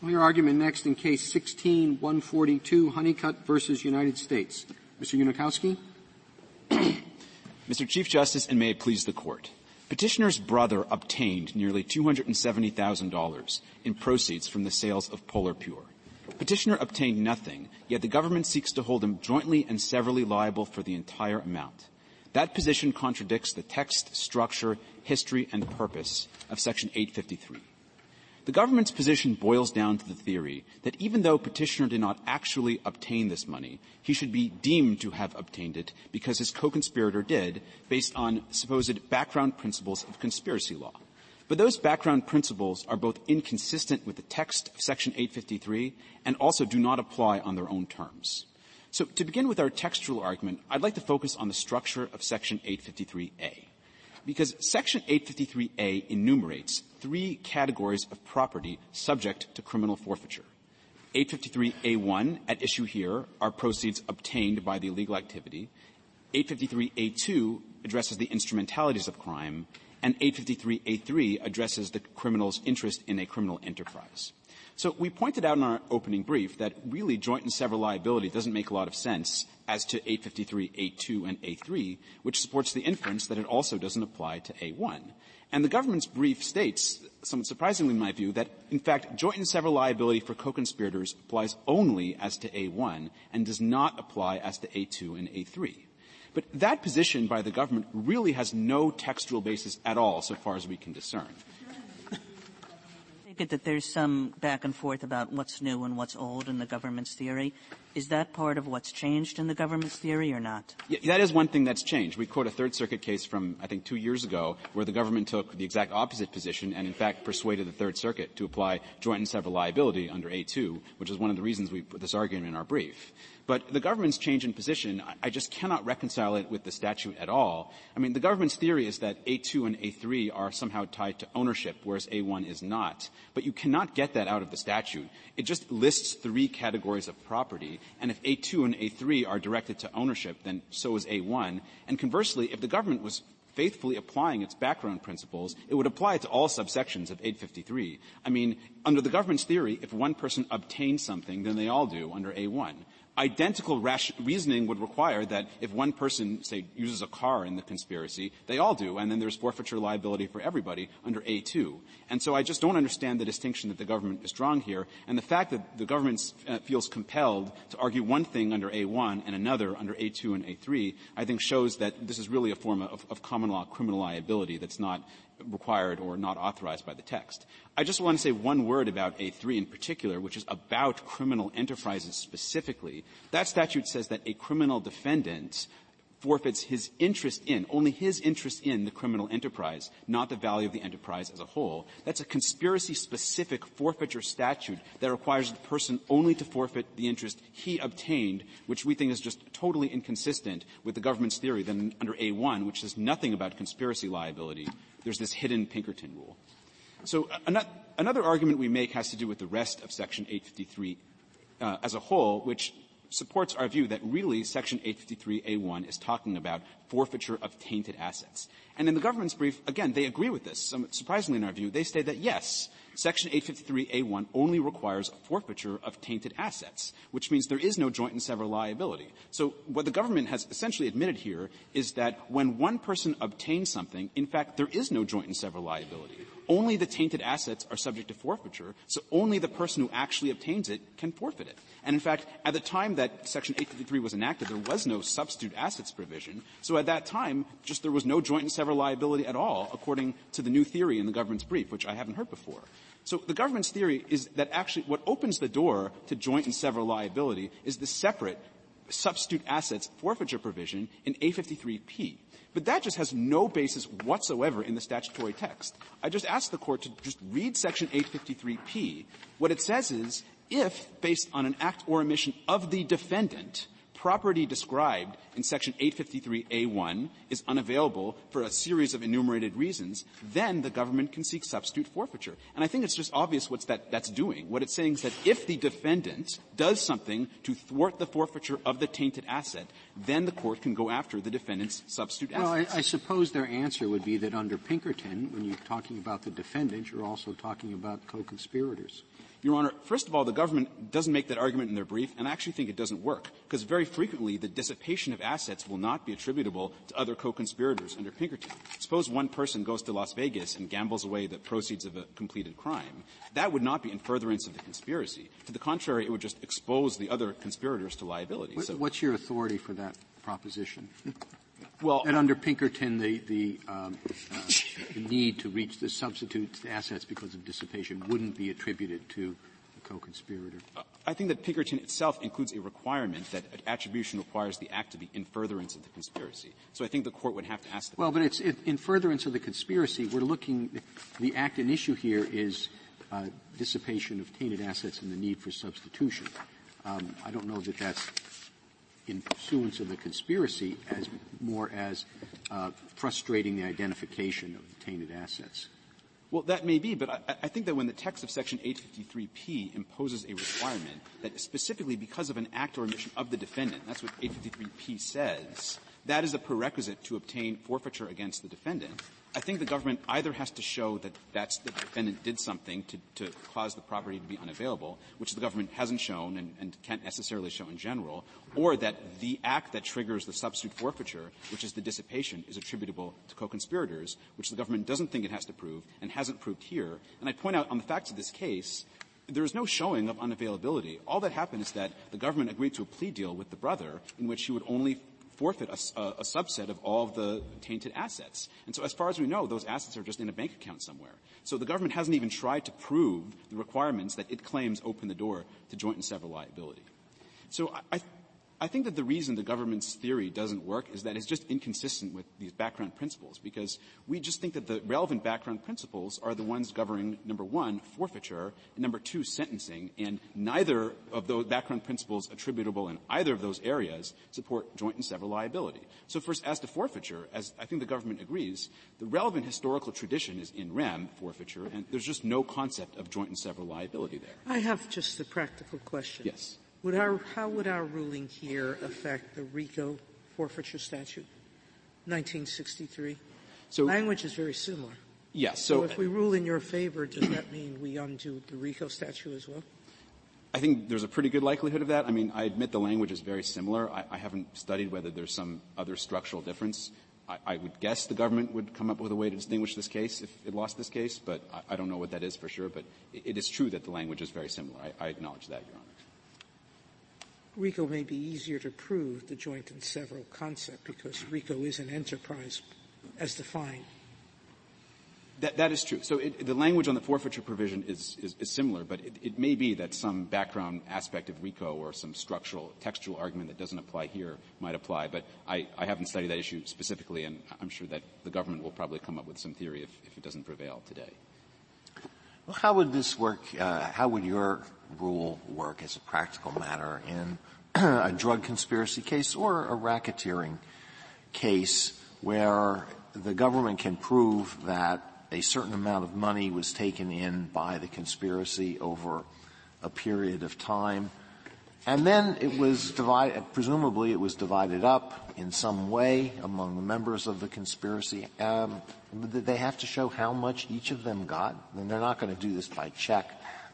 I'll hear argument next in Case 16-142, Honeycutt versus United States. Mr. Unikowski. Mr. Chief Justice, and may it please the Court. Petitioner's brother obtained nearly $270,000 in proceeds from the sales of Polar Pure. Petitioner obtained nothing, yet the government seeks to hold him jointly and severally liable for the entire amount. That position contradicts the text, structure, history, and purpose of Section 853. The government's position boils down to the theory that even though petitioner did not actually obtain this money, he should be deemed to have obtained it because his co-conspirator did, based on supposed background principles of conspiracy law. But those background principles are both inconsistent with the text of Section 853 and also do not apply on their own terms. So to begin with our textual argument, I'd like to focus on the structure of Section 853A. Because Section 853A enumerates three categories of property subject to criminal forfeiture. 853A1, at issue here, are proceeds obtained by the illegal activity. 853A2 addresses the instrumentalities of crime. And 853A3 addresses the criminal's interest in a criminal enterprise. So we pointed out in our opening brief that really joint and several liability doesn't make a lot of sense as to 853A2 and A3, which supports the inference that it also doesn't apply to A1. And the government's brief states, somewhat surprisingly in my view, that, in fact, joint and several liability for co-conspirators applies only as to A1 and does not apply as to A2 and A3. But that position by the government really has no textual basis at all so far as we can discern. I take it that there's some back and forth about what's new and what's old in the government's theory. Is that part of what's changed in the government's theory or not? Yeah, that is one thing that's changed. We quote a Third Circuit case from, I think, 2 years ago where the government took the exact opposite position and, in fact, persuaded the Third Circuit to apply joint and several liability under A2, which is one of the reasons we put this argument in our brief. But the government's change in position, I just cannot reconcile it with the statute at all. I mean, the government's theory is that A2 and A3 are somehow tied to ownership, whereas A1 is not. But you cannot get that out of the statute. It just lists three categories of property, and if A2 and A3 are directed to ownership, then so is A1. And conversely, if the government was faithfully applying its background principles, it would apply to all subsections of 853. I mean, under the government's theory, if one person obtains something, then they all do under A1. Identical reasoning would require that if one person, say, uses a car in the conspiracy, they all do, and then there's forfeiture liability for everybody under A2. And so I just don't understand the distinction that the government is drawing here, and the fact that the government feels compelled to argue one thing under A1 and another under A2 and A3, I think shows that this is really a form of common law criminal liability that's not required or not authorized by the text. I just want to say one word about A3 in particular, which is about criminal enterprises specifically. That statute says that a criminal defendant forfeits his interest in, only his interest in the criminal enterprise, not the value of the enterprise as a whole. That's a conspiracy-specific forfeiture statute that requires the person only to forfeit the interest he obtained, which we think is just totally inconsistent with the government's theory than under A1, which says nothing about conspiracy liability. There's this hidden Pinkerton rule. So another argument we make has to do with the rest of Section 853 as a whole, which supports our view that really Section 853A1 is talking about forfeiture of tainted assets. And in the government's brief, again, they agree with this. Surprisingly in our view, they say that, yes, Section 853A1 only requires a forfeiture of tainted assets, which means there is no joint and several liability. So what the government has essentially admitted here is that when one person obtains something, in fact, there is no joint and several liability. Only the tainted assets are subject to forfeiture, so only the person who actually obtains it can forfeit it. And, in fact, at the time that Section 853 was enacted, there was no substitute assets provision. So at that time, just there was no joint and several liability at all, according to the new theory in the government's brief, which I haven't heard before. So the government's theory is that actually what opens the door to joint and several liability is the separate substitute assets forfeiture provision in 853P. But that just has no basis whatsoever in the statutory text. I just asked the Court to just read Section 853P. What it says is, if, based on an act or omission of the defendant, property described in Section 853A1 is unavailable for a series of enumerated reasons, then the government can seek substitute forfeiture. And I think it's just obvious what that's doing. What it's saying is that if the defendant does something to thwart the forfeiture of the tainted asset, then the court can go after the defendant's substitute assets. Well, I suppose their answer would be that under Pinkerton, when you're talking about the defendant, you're also talking about co-conspirators. Your Honor, first of all, the government doesn't make that argument in their brief, and I actually think it doesn't work, because very frequently the dissipation of assets will not be attributable to other co-conspirators under Pinkerton. Suppose one person goes to Las Vegas and gambles away the proceeds of a completed crime. That would not be in furtherance of the conspiracy. To the contrary, it would just expose the other conspirators to liability. What's your authority for that proposition? Well, and under Pinkerton, the need to reach the substitute assets because of dissipation wouldn't be attributed to the co-conspirator. I think that Pinkerton itself includes a requirement that attribution requires the act to be in furtherance of the conspiracy. So I think the court would have to ask the question. Well, but it's in furtherance of the conspiracy. We're looking – the act in issue here is dissipation of tainted assets and the need for substitution. I don't know that that's – in pursuance of the conspiracy as more as frustrating the identification of the tainted assets. Well, that may be, but I think that when the text of Section 853P imposes a requirement that specifically because of an act or omission of the defendant, that's what 853P says, that is a prerequisite to obtain forfeiture against the defendant. I think the government either has to show that the defendant did something to cause the property to be unavailable, which the government hasn't shown and can't necessarily show in general, or that the act that triggers the substitute forfeiture, which is the dissipation, is attributable to co-conspirators, which the government doesn't think it has to prove and hasn't proved here. And I point out on the facts of this case, there is no showing of unavailability. All that happened is that the government agreed to a plea deal with the brother in which he would only forfeit a subset of all of the tainted assets. And so as far as we know, those assets are just in a bank account somewhere. So the government hasn't even tried to prove the requirements that it claims open the door to joint and several liability. So I think that the reason the government's theory doesn't work is that it's just inconsistent with these background principles, because we just think that the relevant background principles are the ones governing, number one, forfeiture, and number two, sentencing, and neither of those background principles attributable in either of those areas support joint and several liability. So first, as to forfeiture, as I think the government agrees, the relevant historical tradition is in rem forfeiture, and there's just no concept of joint and several liability there. I have just a practical question. Yes. How would our ruling here affect the RICO forfeiture statute, 1963? So language is very similar. Yes. So if we rule in your favor, does that mean we undo the RICO statute as well? I think there's a pretty good likelihood of that. I mean, I admit the language is very similar. I haven't studied whether there's some other structural difference. I would guess the government would come up with a way to distinguish this case if it lost this case, but I don't know what that is for sure. But it is true that the language is very similar. I acknowledge that, Your Honor. RICO may be easier to prove the joint and several concept because RICO is an enterprise as defined. That is true. So the language on the forfeiture provision is similar, but it may be that some background aspect of RICO or some structural, textual argument that doesn't apply here might apply. But I haven't studied that issue specifically, and I'm sure that the government will probably come up with some theory if it doesn't prevail today. Well, how would this work? How would your rule work as a practical matter in a drug conspiracy case or a racketeering case where the government can prove that a certain amount of money was taken in by the conspiracy over a period of time, and then it was presumably it was divided up in some way among the members of the conspiracy? They have to show how much each of them got. And they're not going to do this by check.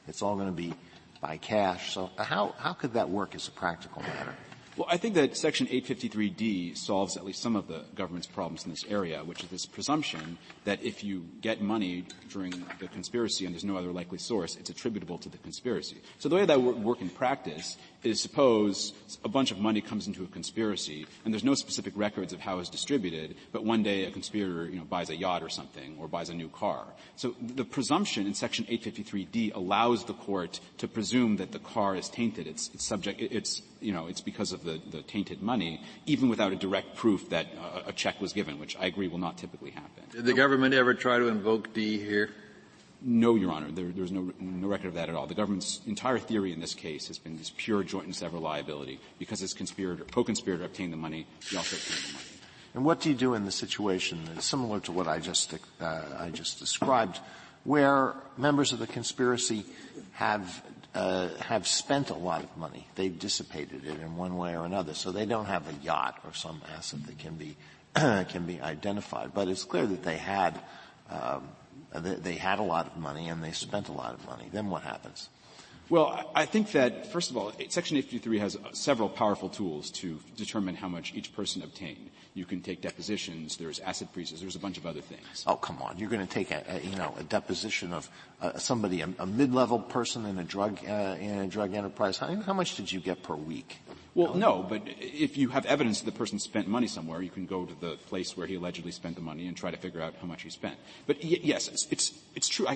It's all going to be by cash. So how could that work as a practical matter? Well, I think that Section 853D solves at least some of the government's problems in this area, which is this presumption that if you get money during the conspiracy and there's no other likely source, it's attributable to the conspiracy. So the way that would work in practice is suppose a bunch of money comes into a conspiracy and there's no specific records of how it's distributed, but one day a conspirator, buys a yacht or something or buys a new car. So the presumption in Section 853D allows the court to presume that the car is tainted. It's because of the tainted money, even without a direct proof that a check was given, which I agree will not typically happen. Did the government ever try to invoke D here? No, Your Honor. There's no record of that at all. The government's entire theory in this case has been this pure joint and several liability. Because his co-conspirator obtained the money, he also obtained the money. And what do you do in the situation that is similar to what I just described, where members of the conspiracy have have spent a lot of money. They've dissipated it in one way or another. So they don't have a yacht or some asset that can be can be identified. But it's clear that they had a lot of money and they spent a lot of money. Then what happens? Well, I think that, first of all, Section 853 has several powerful tools to determine how much each person obtained. You can take depositions. There's asset freezes. There's a bunch of other things. Oh, come on. You're going to take a deposition of somebody, a mid-level person in a drug enterprise. How much did you get per week? Well, no, but if you have evidence that the person spent money somewhere, you can go to the place where he allegedly spent the money and try to figure out how much he spent. But yes, it's true.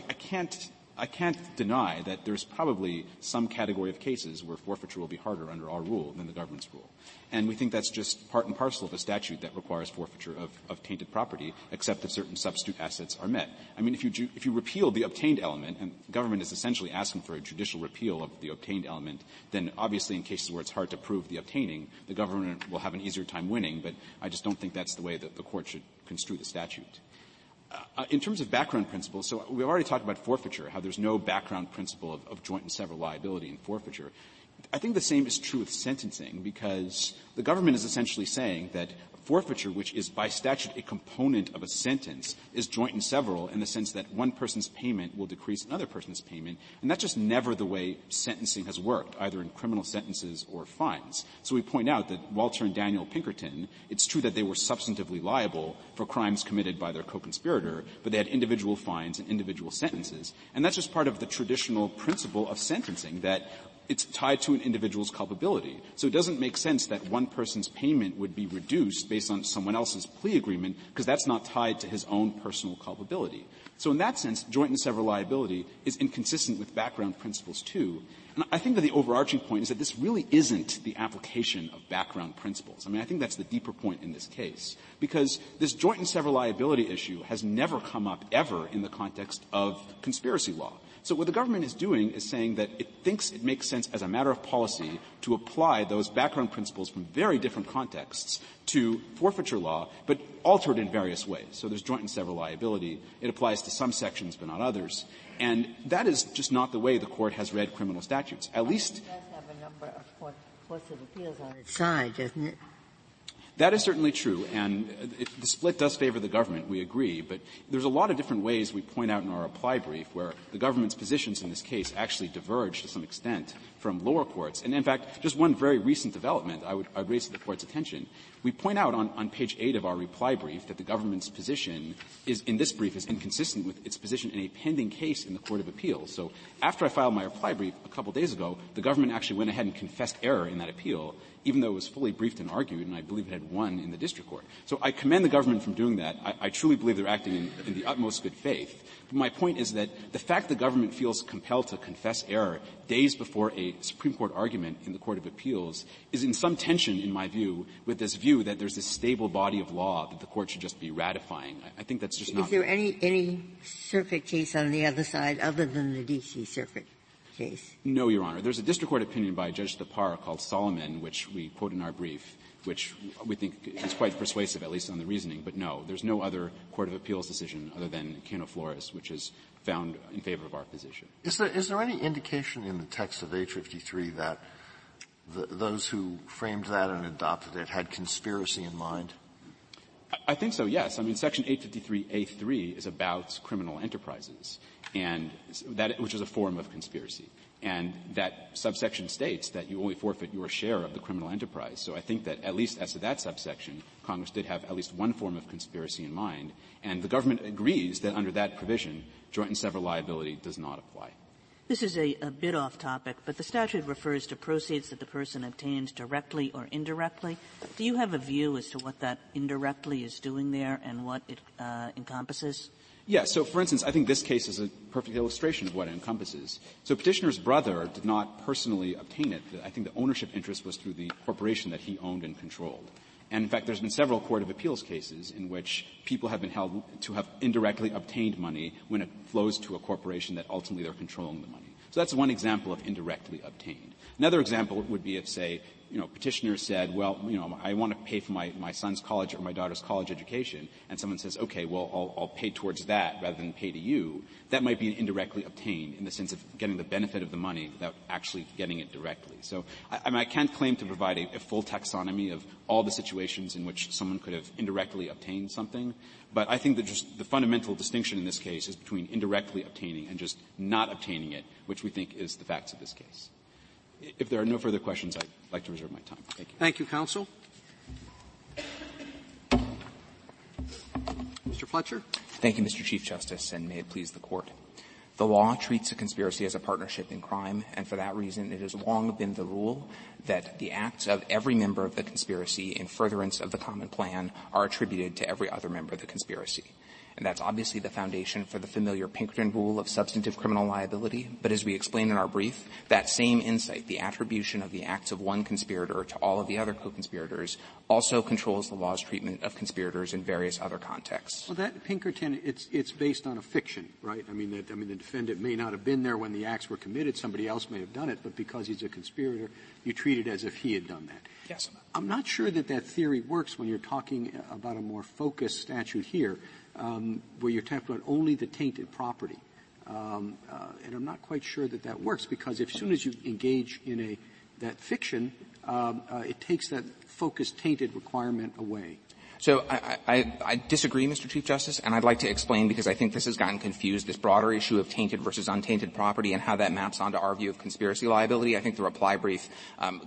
I can't deny that there's probably some category of cases where forfeiture will be harder under our rule than the government's rule. And we think that's just part and parcel of a statute that requires forfeiture of tainted property, except that certain substitute assets are met. I mean, if you repeal the obtained element, and the government is essentially asking for a judicial repeal of the obtained element, then obviously in cases where it's hard to prove the obtaining, the government will have an easier time winning, but I just don't think that's the way that the court should construe the statute. In terms of background principles, so we've already talked about forfeiture, how there's no background principle of joint and several liability in forfeiture. I think the same is true with sentencing, because the government is essentially saying that forfeiture, which is by statute a component of a sentence, is joint and several in the sense that one person's payment will decrease another person's payment, and that's just never the way sentencing has worked, either in criminal sentences or fines. So we point out that Walter and Daniel Pinkerton, it's true that they were substantively liable for crimes committed by their co-conspirator, but they had individual fines and individual sentences, and that's just part of the traditional principle of sentencing, that it's tied to an individual's culpability. So it doesn't make sense that one person's payment would be reduced based on someone else's plea agreement, because that's not tied to his own personal culpability. So in that sense, joint and several liability is inconsistent with background principles too. And I think that the overarching point is that this really isn't the application of background principles. I mean, I think that's the deeper point in this case, because this joint and several liability issue has never come up ever in the context of conspiracy law. So what the government is doing is saying that it thinks it makes sense as a matter of policy to apply those background principles from very different contexts to forfeiture law, but altered in various ways. So there's joint and several liability. It applies to some sections but not others. And that is just not the way the Court has read criminal statutes. At least — it does have a number of courts of appeals on its side, doesn't it? That is certainly true, and the split does favor the government, we agree, but there's a lot of different ways we point out in our reply brief where the government's positions in this case actually diverge to some extent from lower courts. And in fact, just one very recent development I would raise to the Court's attention. We point out on page 8 of our reply brief that the government's position is, in this brief, is inconsistent with its position in a pending case in the Court of Appeals. So after I filed my reply brief a couple days ago, the government actually went ahead and confessed error in that appeal, even though it was fully briefed and argued, and I believe it had won in the district court. So I commend the government from doing that. I truly believe they're acting in the utmost good faith. But my point is that the fact the government feels compelled to confess error days before a Supreme Court argument in the Court of Appeals is in some tension, in my view, with this view that there's this stable body of law that the Court should just be ratifying. I think that's just not — Is there any circuit case on the other side other than the D.C. Circuit? Case. No, Your Honor. There's a district court opinion by Judge Tapara called Solomon, which we quote in our brief, which we think is quite persuasive, at least on the reasoning. But no, there's no other Court of Appeals decision other than Cano Flores, which is found in favor of our position. Is there any indication in the text of 853 that those who framed that and adopted it had conspiracy in mind? I think so, yes. I mean, Section 853A3 is about criminal enterprises, and that, which is a form of conspiracy. And that subsection states that you only forfeit your share of the criminal enterprise. So I think that at least as to that subsection, Congress did have at least one form of conspiracy in mind. And the government agrees that under that provision, joint and several liability does not apply. This is a bit off topic, but the statute refers to proceeds that the person obtains directly or indirectly. Do you have a view as to what that indirectly is doing there and what it encompasses? Yeah. So, for instance, I think this case is a perfect illustration of what it encompasses. So petitioner's brother did not personally obtain it. I think the ownership interest was through the corporation that he owned and controlled. And, in fact, there's been several Court of Appeals cases in which people have been held to have indirectly obtained money when it flows to a corporation that ultimately they're controlling the money. So that's one example of indirectly obtained. Another example would be if, say, petitioner said, well, I want to pay for my son's college or my daughter's college education, and someone says, okay, well, I'll pay towards that rather than pay to you, that might be indirectly obtained in the sense of getting the benefit of the money without actually getting it directly. So I can't claim to provide a full taxonomy of all the situations in which someone could have indirectly obtained something, but I think that just the fundamental distinction in this case is between indirectly obtaining and just not obtaining it, which we think is the facts of this case. If there are no further questions, I'd like to reserve my time. Thank you. Thank you, counsel. Mr. Fletcher. Thank you, Mr. Chief Justice, and may it please the Court. The law treats a conspiracy as a partnership in crime, and for that reason it has long been the rule that the acts of every member of the conspiracy in furtherance of the common plan are attributed to every other member of the conspiracy. And that's obviously the foundation for the familiar Pinkerton rule of substantive criminal liability. But as we explain in our brief, that same insight, the attribution of the acts of one conspirator to all of the other co-conspirators, also controls the law's treatment of conspirators in various other contexts. Well, that Pinkerton, it's based on a fiction, right? I mean, the defendant may not have been there when the acts were committed. Somebody else may have done it, but because he's a conspirator, you treat it as if he had done that. Yes. I'm not sure that theory works when you're talking about a more focused statute here. Where you're talking about only the tainted property. And I'm not quite sure that works, because as soon as you engage in that fiction, it takes that focused tainted requirement away. So I disagree, Mr. Chief Justice, and I'd like to explain, because I think this has gotten confused, this broader issue of tainted versus untainted property and how that maps onto our view of conspiracy liability. I think the reply brief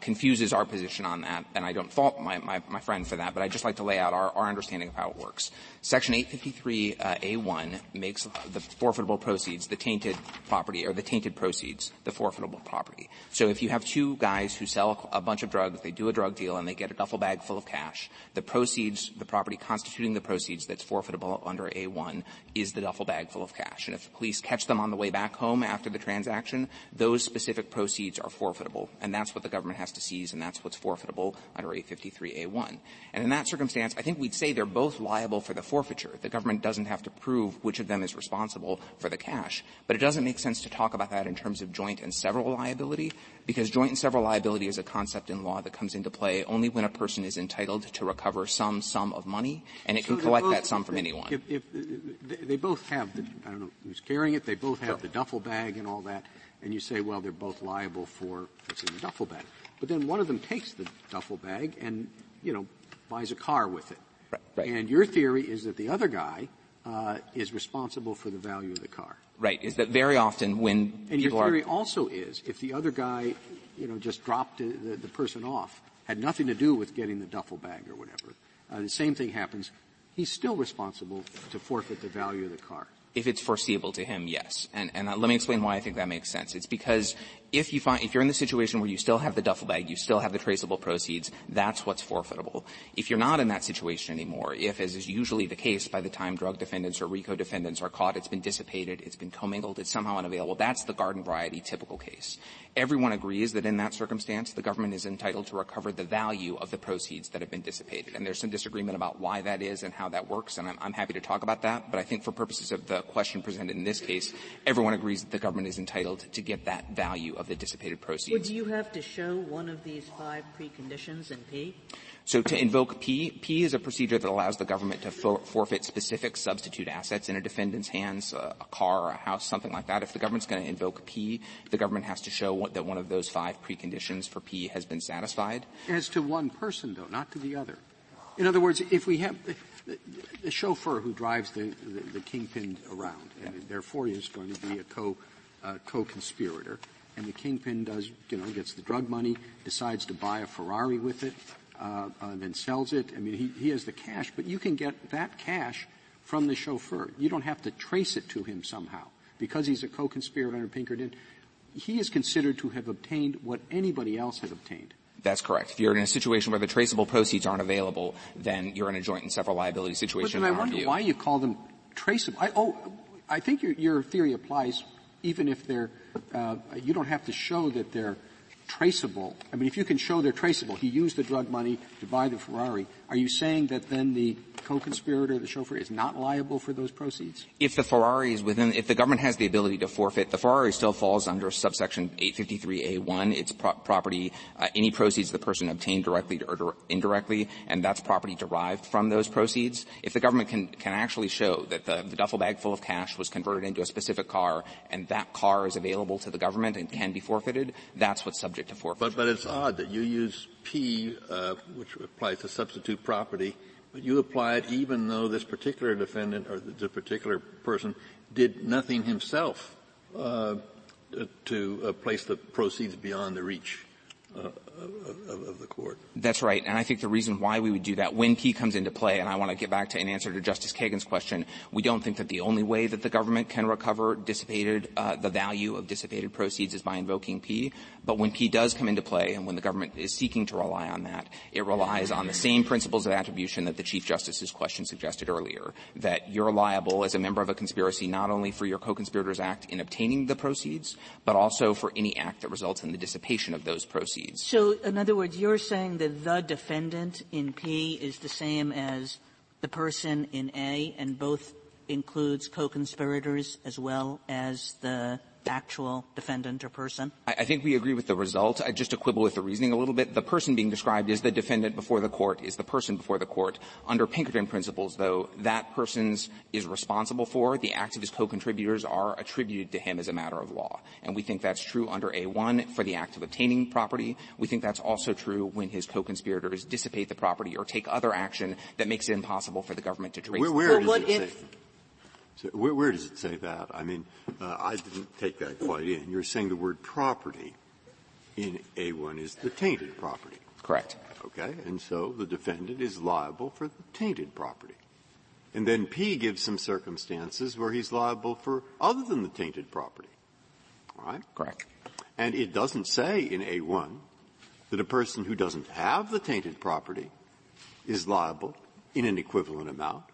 confuses our position on that, and I don't fault my friend for that, but I'd just like to lay out our understanding of how it works. Section 853A1 makes the forfeitable proceeds the tainted property, or the tainted proceeds the forfeitable property. So if you have two guys who sell a bunch of drugs, they do a drug deal, and they get a duffel bag full of cash, the proceeds, the property constituting the proceeds that's forfeitable under A1 is the duffel bag full of cash. And if the police catch them on the way back home after the transaction, those specific proceeds are forfeitable. And that's what the government has to seize, and that's what's forfeitable under 853A1. And in that circumstance, I think we'd say they're both liable for the forfeiture. The government doesn't have to prove which of them is responsible for the cash. But it doesn't make sense to talk about that in terms of joint and several liability, because joint and several liability is a concept in law that comes into play only when a person is entitled to recover some sum of money, and it so can collect that sum from anyone. If they both have the, I don't know who's carrying it, they both have the duffel bag and all that, and you say, well, they're both liable for what's in the duffel bag. But then one of them takes the duffel bag and, buys a car with it. Right. And your theory is that the other guy is responsible for the value of the car. Right, is that very often when and people are... And your theory also is if the other guy, just dropped the person off, had nothing to do with getting the duffel bag or whatever, the same thing happens. He's still responsible to forfeit the value of the car. If it's foreseeable to him, yes. And let me explain why I think that makes sense. It's because if you're in the situation where you still have the duffel bag, you still have the traceable proceeds, that's what's forfeitable. If you're not in that situation anymore, if, as is usually the case, by the time drug defendants or RICO defendants are caught, it's been dissipated, it's been commingled, it's somehow unavailable, that's the garden variety typical case. Everyone agrees that in that circumstance, the government is entitled to recover the value of the proceeds that have been dissipated. And there's some disagreement about why that is and how that works, and I'm happy to talk about that. But I think for purposes of the question presented in this case, everyone agrees that the government is entitled to get that value of the dissipated proceeds. Would you have to show one of these five preconditions in P? So to invoke P is a procedure that allows the government to forfeit specific substitute assets in a defendant's hands, a car, a house, something like that. If the government's going to invoke P, the government has to show that one of those five preconditions for P has been satisfied. As to one person, though, not to the other. In other words, if we have the chauffeur who drives the kingpin around, and therefore is going to be a co-conspirator, and the kingpin does, gets the drug money, decides to buy a Ferrari with it, and then sells it. I mean, he has the cash, but you can get that cash from the chauffeur. You don't have to trace it to him somehow. Because he's a co-conspirator under Pinkerton, he is considered to have obtained what anybody else had obtained. That's correct. If you're in a situation where the traceable proceeds aren't available, then you're in a joint and several liability situation. But then I wonder why you call them traceable. I think your theory applies even if they're you don't have to show that they're traceable, I mean, if you can show they're traceable, he used the drug money to buy the Ferrari, are you saying that then the co-conspirator, the chauffeur, is not liable for those proceeds? If the Ferrari is within, if the government has the ability to forfeit, the Ferrari still falls under subsection 853A1. It's property, any proceeds the person obtained directly or indirectly, and that's property derived from those proceeds. If the government can actually show that the duffel bag full of cash was converted into a specific car, and that car is available to the government and can be forfeited, that's what's subject to forfeiture. But it's odd that you use P, which applies to substitute property, but you apply it even though this particular defendant or the particular person did nothing himself to place the proceeds beyond the reach of the court. That's right. And I think the reason why we would do that when P comes into play, and I want to get back to an answer to Justice Kagan's question, we don't think that the only way that the government can recover dissipated, the value of dissipated proceeds is by invoking P. But when P does come into play and when the government is seeking to rely on that, it relies on the same principles of attribution that the Chief Justice's question suggested earlier, that you're liable as a member of a conspiracy not only for your co-conspirators act in obtaining the proceeds, but also for any act that results in the dissipation of those proceeds. So, in other words, you're saying that the defendant in P is the same as the person in A, and both includes co-conspirators as well as the actual defendant or person? I think we agree with the result. I just to quibble with the reasoning a little bit. The person being described is the defendant before the court, is the person before the court. Under Pinkerton principles, though, that person's is responsible for. The acts of his co-contributors are attributed to him as a matter of law. And we think that's true under A1 for the act of obtaining property. We think that's also true when his co-conspirators dissipate the property or take other action that makes it impossible for the government to trace. Where does it say that? I mean, I didn't take that quite in. You're saying the word property in A1 is the tainted property. Correct. Okay. And so the defendant is liable for the tainted property. And then P gives some circumstances where he's liable for other than the tainted property. All right? Correct. And it doesn't say in A1 that a person who doesn't have the tainted property is liable in an equivalent amount.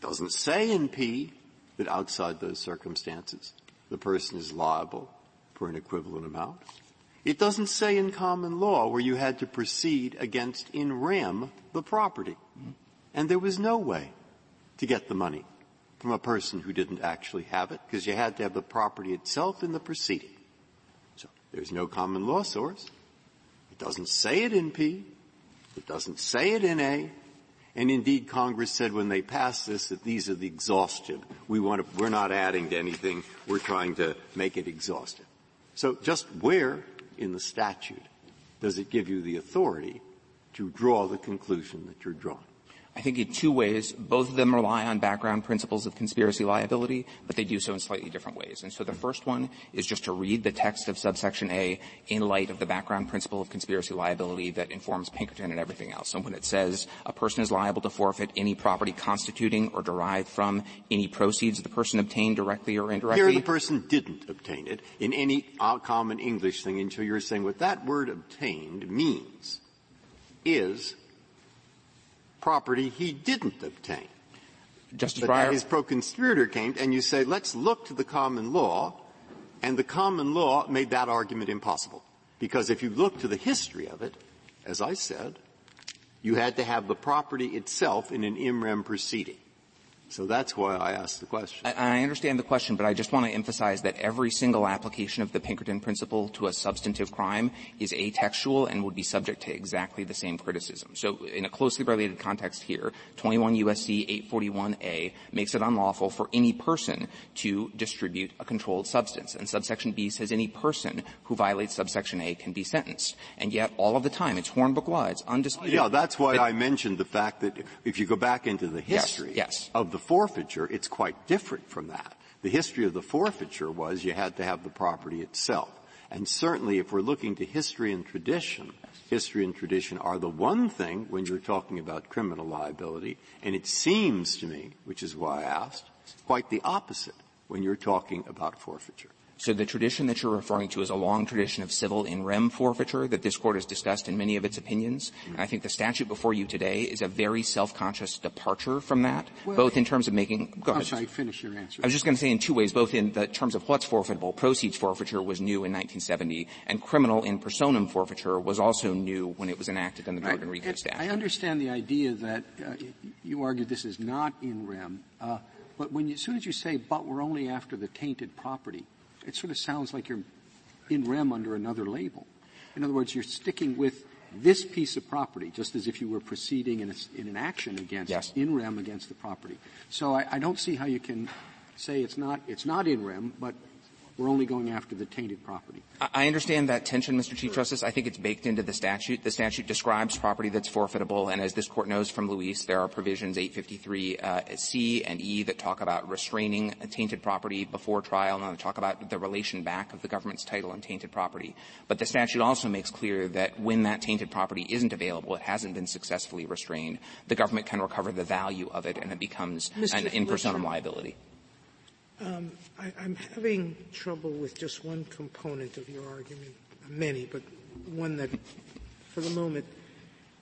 Doesn't say in P that outside those circumstances the person is liable for an equivalent amount. It doesn't say in common law where you had to proceed against in rem the property. And there was no way to get the money from a person who didn't actually have it because you had to have the property itself in the proceeding. So there's no common law source. It doesn't say it in P. It doesn't say it in A. And indeed, Congress said when they passed this that these are the exhaustive. We're not adding to anything. We're trying to make it exhaustive. So just where in the statute does it give you the authority to draw the conclusion that you're drawing? I think in two ways. Both of them rely on background principles of conspiracy liability, but they do so in slightly different ways. And so the first one is just to read the text of subsection A in light of the background principle of conspiracy liability that informs Pinkerton and everything else. And when it says a person is liable to forfeit any property constituting or derived from any proceeds the person obtained directly or indirectly. Here the person didn't obtain it in any common English thing until you're saying what that word obtained means is property he didn't obtain. Justice Breyer. But his pro-conspirator came, and you say, let's look to the common law, and the common law made that argument impossible. Because if you look to the history of it, as I said, you had to have the property itself in an in rem proceeding. So that's why I asked the question. I understand the question, but I just want to emphasize that every single application of the Pinkerton principle to a substantive crime is atextual and would be subject to exactly the same criticism. So in a closely related context here, 21 U.S.C. 841A makes it unlawful for any person to distribute a controlled substance. And subsection B says any person who violates subsection A can be sentenced. And yet all of the time, it's Hornbook law, it's undisputed. Yeah, that's why I mentioned the fact that if you go back into the history of the forfeiture, it's quite different from that. The history of the forfeiture was you had to have the property itself. And certainly if we're looking to history and tradition are the one thing when you're talking about criminal liability, and it seems to me, which is why I asked, quite the opposite when you're talking about forfeiture. So the tradition that you're referring to is a long tradition of civil in rem forfeiture that this Court has discussed in many of its opinions. And I think the statute before you today is a very self-conscious departure from that, both in terms of making – go ahead. I'm sorry, finish your answer. I was just going to say in two ways, both in the terms of what's forfeitable. Proceeds forfeiture was new in 1970, and criminal in personam forfeiture was also new when it was enacted in the Jordan RICO statute. I understand the idea that you argued this is not in rem, but when you, as soon as you say, but we're only after the tainted property, it sort of sounds like you're in rem under another label. In other words, you're sticking with this piece of property, just as if you were proceeding in an action against, yes, in rem against the property. So I don't see how you can say it's not in rem, but we're only going after the tainted property. I understand that tension, Mr. Chief Justice. I think it's baked into the statute. The statute describes property that's forfeitable, and as this Court knows from Luis, there are provisions 853C and E that talk about restraining tainted property before trial, and they talk about the relation back of the government's title and tainted property. But the statute also makes clear that when that tainted property isn't available, it hasn't been successfully restrained, the government can recover the value of it, and it becomes an in personam liability. I'm having trouble with just one component of your argument, many, but one that, for the moment,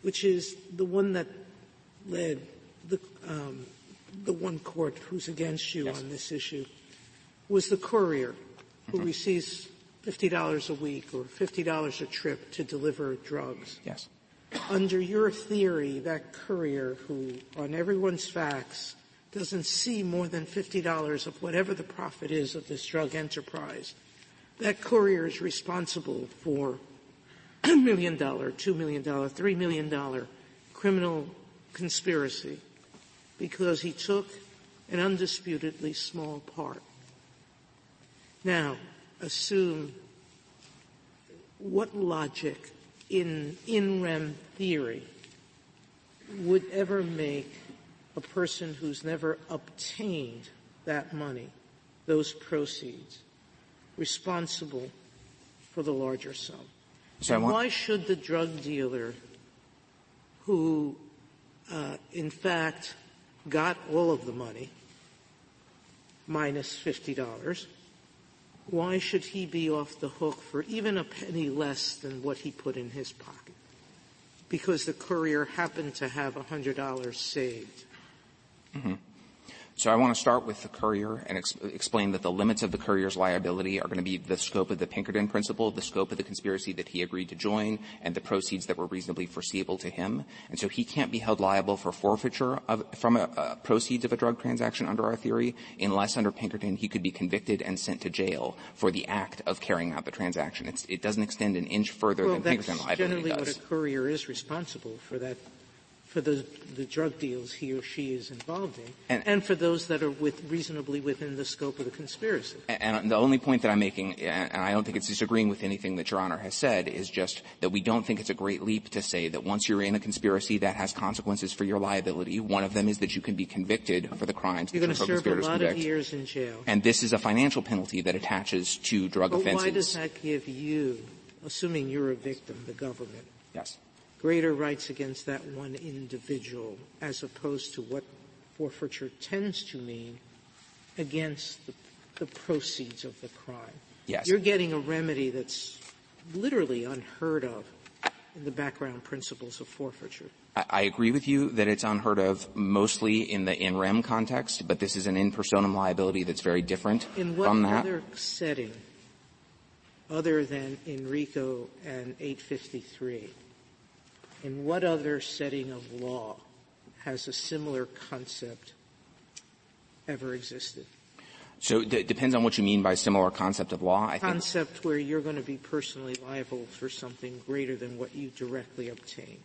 which is the one that led the one court who's against you, yes, on this issue, was the courier who, mm-hmm, receives $50 a week or $50 a trip to deliver drugs. Yes. Under your theory, that courier who, on everyone's facts, doesn't see more than $50 of whatever the profit is of this drug enterprise, that courier is responsible for $1 million, $2 million, $3 million criminal conspiracy because he took an undisputedly small part. Now, assume what logic in rem theory would ever make a person who's never obtained that money, those proceeds, responsible for the larger sum. So why should the drug dealer who, in fact, got all of the money, minus $50, why should he be off the hook for even a penny less than what he put in his pocket? Because the courier happened to have $100 saved. Mm-hmm. So I want to start with the courier and explain that the limits of the courier's liability are going to be the scope of the Pinkerton principle, the scope of the conspiracy that he agreed to join, and the proceeds that were reasonably foreseeable to him. And so he can't be held liable for forfeiture from proceeds of a drug transaction under our theory, unless under Pinkerton he could be convicted and sent to jail for the act of carrying out the transaction. It doesn't extend an inch further than Pinkerton liability does. Well, that's generally what a courier is responsible for, that for the drug deals he or she is involved in, and for those that are reasonably within the scope of the conspiracy. And the only point that I'm making, and I don't think it's disagreeing with anything that Your Honor has said, is just that we don't think it's a great leap to say that once you're in a conspiracy, that has consequences for your liability. One of them is that you can be convicted for the crimes that you're going to serve a lot of years in jail. And this is a financial penalty that attaches to drug offenses. But why does that give you, assuming you're a victim, the government? Yes. Greater rights against that one individual as opposed to what forfeiture tends to mean against the proceeds of the crime. Yes. You're getting a remedy that's literally unheard of in the background principles of forfeiture. I agree with you that it's unheard of mostly in the in rem context, but this is an in personam liability that's very different from that. In what other setting other than in RICO and 853? In what other setting of law has a similar concept ever existed? So it depends on what you mean by similar concept of law. Concept where you're going to be personally liable for something greater than what you directly obtained.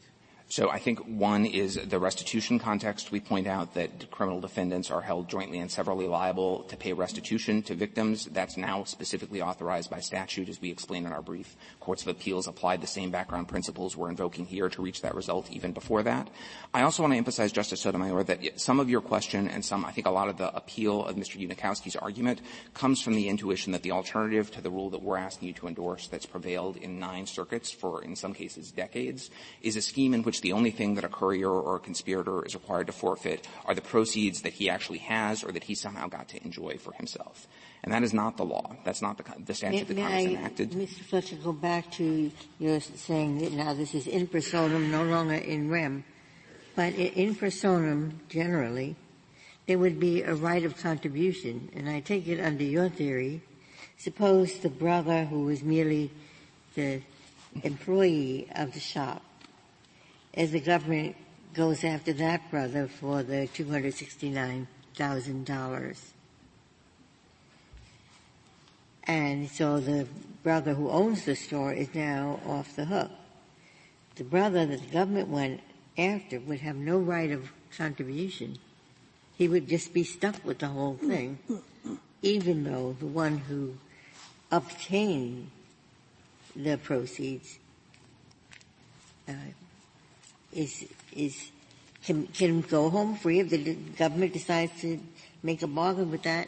So I think one is the restitution context. We point out that criminal defendants are held jointly and severally liable to pay restitution to victims. That's now specifically authorized by statute, as we explain in our brief. Courts of appeals applied the same background principles we're invoking here to reach that result even before that. I also want to emphasize, Justice Sotomayor, that some of your question and some, I think, a lot of the appeal of Mr. Unikowski's argument comes from the intuition that the alternative to the rule that we're asking you to endorse that's prevailed in 9 circuits for, in some cases, decades, is a scheme in which which the only thing that a courier or a conspirator is required to forfeit are the proceeds that he actually has or that he somehow got to enjoy for himself. And that is not the law. That's not the statute that Congress enacted. Mr. Fletcher, go back to your saying that now this is in personam, no longer in rem. But in personam, generally, there would be a right of contribution. And I take it under your theory, suppose the brother who was merely the employee of the shop, as the government goes after that brother for the $269,000. And so the brother who owns the store is now off the hook. The brother that the government went after would have no right of contribution. He would just be stuck with the whole thing, even though the one who obtained the proceeds can go home free if the government decides to make a bargain with that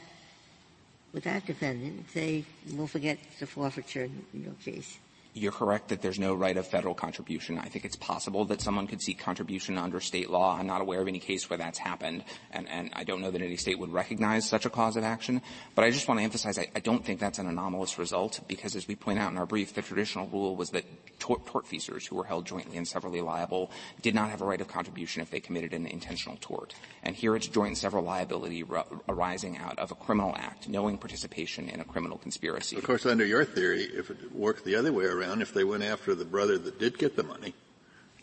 defendant and say, we'll forget the forfeiture in your case. You're correct that there's no right of federal contribution. I think it's possible that someone could seek contribution under state law. I'm not aware of any case where that's happened, and I don't know that any state would recognize such a cause of action. But I just want to emphasize I don't think that's an anomalous result because, as we point out in our brief, the traditional rule was that tortfeasors who were held jointly and severally liable did not have a right of contribution if they committed an intentional tort. And here it's joint and several liability arising out of a criminal act, knowing participation in a criminal conspiracy. Of course, under your theory, if it worked the other way around, if they went after the brother that did get the money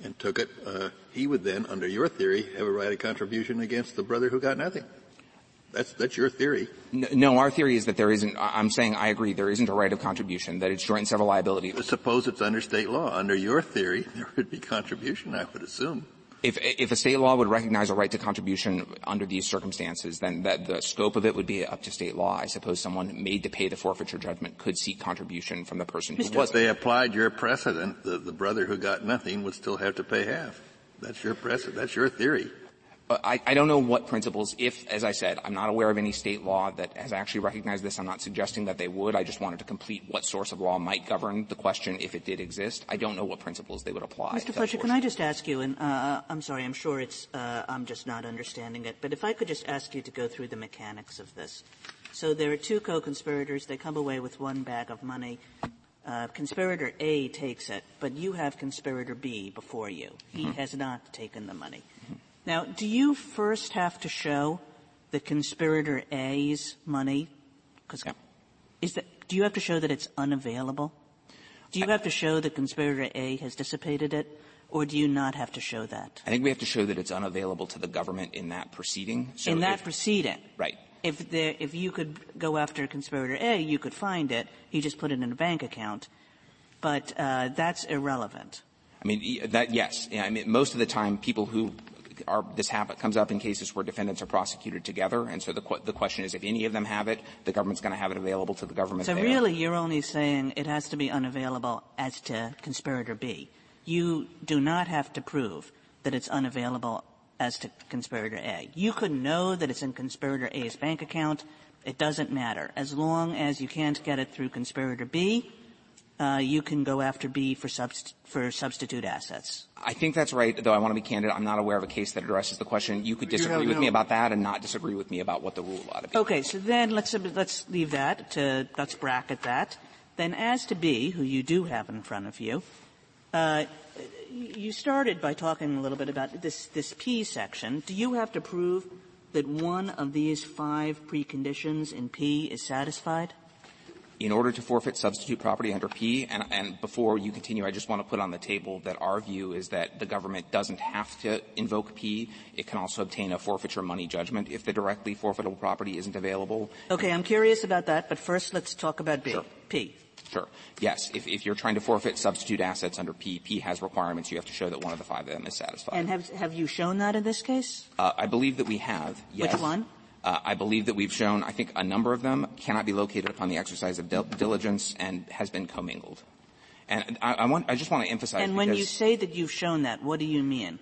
and took it, he would then, under your theory, have a right of contribution against the brother who got nothing. That's your theory. No, our theory is that there isn't. I'm saying I agree there isn't a right of contribution, that it's joint and several liability. Suppose it's under state law. Under your theory, there would be contribution, I would assume. If a state law would recognize a right to contribution under these circumstances, then that the scope of it would be up to state law. I suppose someone made to pay the forfeiture judgment could seek contribution from the person who was. If they applied your precedent, the brother who got nothing would still have to pay half. That's your precedent. That's your theory. I don't know what principles, if, as I said, I'm not aware of any state law that has actually recognized this. I'm not suggesting that they would. I just wanted to complete what source of law might govern the question if it did exist. I don't know what principles they would apply. Mr. Fletcher, can I just ask you, and I'm sorry, I'm sure it's I'm just not understanding it, but if I could just ask you to go through the mechanics of this. So there are two co-conspirators. They come away with one bag of money. Conspirator A takes it, but you have conspirator B before you. He has not taken the money. Now, do you first have to show the conspirator A's money? Because do you have to show that it's unavailable? Do you have to show that conspirator A has dissipated it? Or do you not have to show that? I think we have to show that it's unavailable to the government in that proceeding. So in that proceeding? Right. If you could go after conspirator A, you could find it. You just put it in a bank account. But that's irrelevant. I mean, yes. I mean, most of the time people who this habit comes up in cases where defendants are prosecuted together, and so the question is if any of them have it, the government's going to have it available to the government. So really you're only saying it has to be unavailable as to conspirator B. You do not have to prove that it's unavailable as to conspirator A. You could know that it's in conspirator A's bank account. It doesn't matter. As long as you can't get it through conspirator B, you can go after B for substitute assets. I think that's right, though I want to be candid. I'm not aware of a case that addresses the question. You could disagree with me about that and not disagree with me about what the rule ought to be. Okay, so then let's leave that to – let's bracket that. Then as to B, who you do have in front of you, you started by talking a little bit about this P section. Do you have to prove that one of these five preconditions in P is satisfied? In order to forfeit substitute property under P, and before you continue, I just want to put on the table that our view is that the government doesn't have to invoke P. It can also obtain a forfeiture money judgment if the directly forfeitable property isn't available. Okay, I'm curious about that, but first let's talk about B. Sure. P. Sure. Yes, if you're trying to forfeit substitute assets under P, P has requirements. You have to show that one of the five of them is satisfied. And have you shown that in this case? I believe that we have, yes. Which one? I believe that we've shown, I think, a number of them cannot be located upon the exercise of diligence and has been commingled. And I just want to emphasize. And when you say that you've shown that, what do you mean?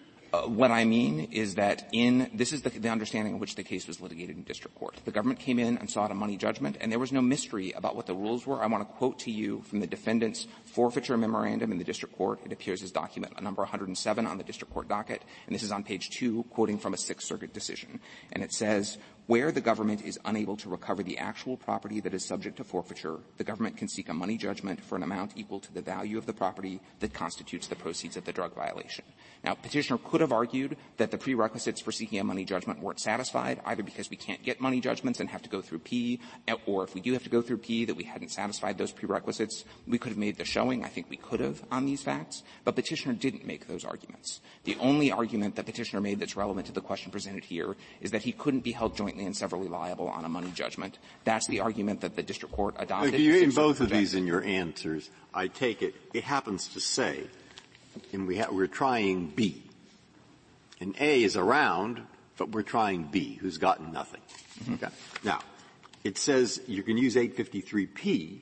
What I mean is that this is the understanding in which the case was litigated in district court. The government came in and sought a money judgment, and there was no mystery about what the rules were. I want to quote to you from the defendant's forfeiture memorandum in the district court. It appears as document number 107 on the district court docket, and this is on page 2, quoting from a Sixth Circuit decision. And it says, where the government is unable to recover the actual property that is subject to forfeiture, the government can seek a money judgment for an amount equal to the value of the property that constitutes the proceeds of the drug violation. Now, petitioner could have argued that the prerequisites for seeking a money judgment weren't satisfied, either because we can't get money judgments and have to go through P, or if we do have to go through P, that we hadn't satisfied those prerequisites. We could have made the showing. I think we could have on these facts. But petitioner didn't make those arguments. The only argument that petitioner made that's relevant to the question presented here is that he couldn't be held jointly and severally liable on a money judgment. That's the argument that the district court adopted. Look, in both of these in your answers, I take it, it happens to say, and we're trying B. And A is around, but we're trying B, who's gotten nothing. Mm-hmm. Okay. Now, it says you can use 853P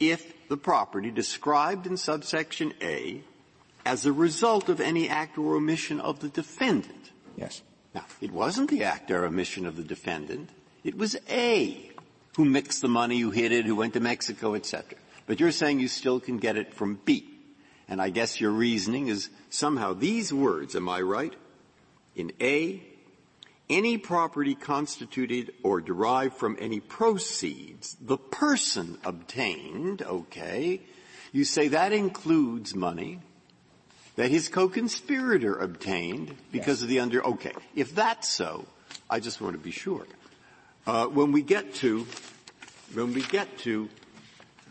if the property described in subsection A as a result of any act or omission of the defendant. Yes. Now, it wasn't the act or omission of the defendant. It was A who mixed the money, who hid it, who went to Mexico, etc. But you're saying you still can get it from B. And I guess your reasoning is somehow these words, am I right? In A, any property constituted or derived from any proceeds the person obtained, okay, you say that includes money that his co-conspirator obtained because of the okay. If that's so, I just want to be sure. When we get to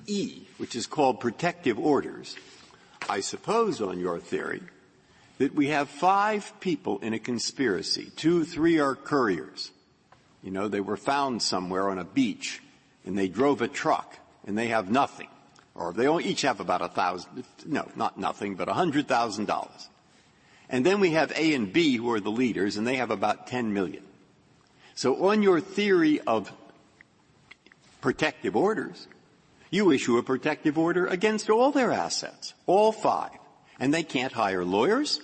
E, which is called protective orders, I suppose on your theory that we have 5 people in a conspiracy. 2, 3 are couriers. You know, they were found somewhere on a beach and they drove a truck and they have nothing. Or they all each have about $100,000. And then we have A and B who are the leaders and they have about $10 million. So on your theory of protective orders, you issue a protective order against all their assets, all 5. And they can't hire lawyers,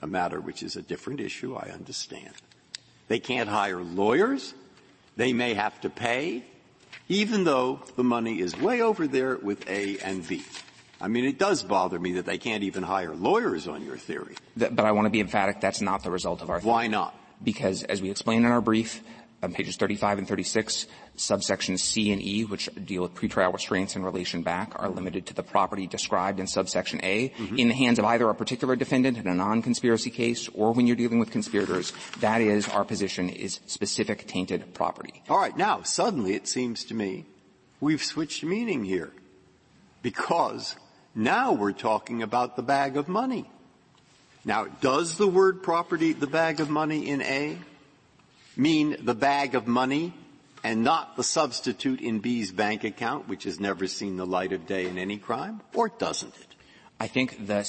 a matter which is a different issue, I understand. They can't hire lawyers. They may have to pay, even though the money is way over there with A and B. I mean, it does bother me that they can't even hire lawyers on your theory. But I want to be emphatic, that's not the result of our theory. Why not? Because, as we explain in our brief, on pages 35 and 36, subsections C and E, which deal with pretrial restraints in relation back, are limited to the property described in subsection A. Mm-hmm. In the hands of either a particular defendant in a non-conspiracy case or when you're dealing with conspirators, that is, our position is specific tainted property. All right. Now, suddenly, it seems to me, we've switched meaning here because now we're talking about the bag of money. Now, does the word property, the bag of money in A, mean the bag of money and not the substitute in B's bank account, which has never seen the light of day in any crime, or doesn't it? I think the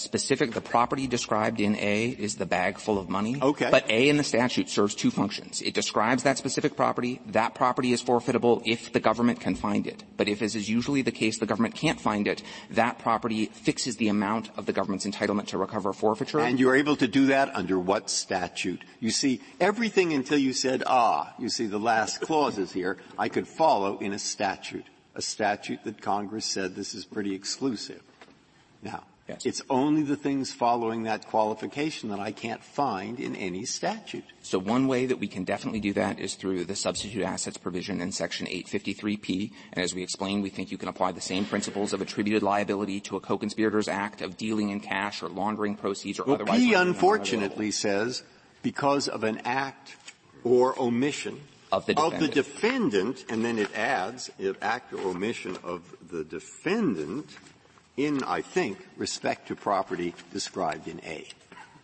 property described in A is the bag full of money. Okay. But A in the statute serves 2 functions. It describes that specific property. That property is forfeitable if the government can find it. But if, as is usually the case, the government can't find it, that property fixes the amount of the government's entitlement to recover forfeiture. And you're able to do that under what statute? You see, everything until you said, you see the last clauses here, I could follow in a statute that Congress said this is pretty exclusive. Now, yes. It's only the things following that qualification that I can't find in any statute. So one way that we can definitely do that is through the substitute assets provision in Section 853P. And as we explained, we think you can apply the same principles of attributed liability to a co-conspirator's act of dealing in cash or laundering proceeds or otherwise. P unfortunately says because of an act or omission of the defendant, and then it adds an act or omission of the defendant in, I think, respect to property described in A.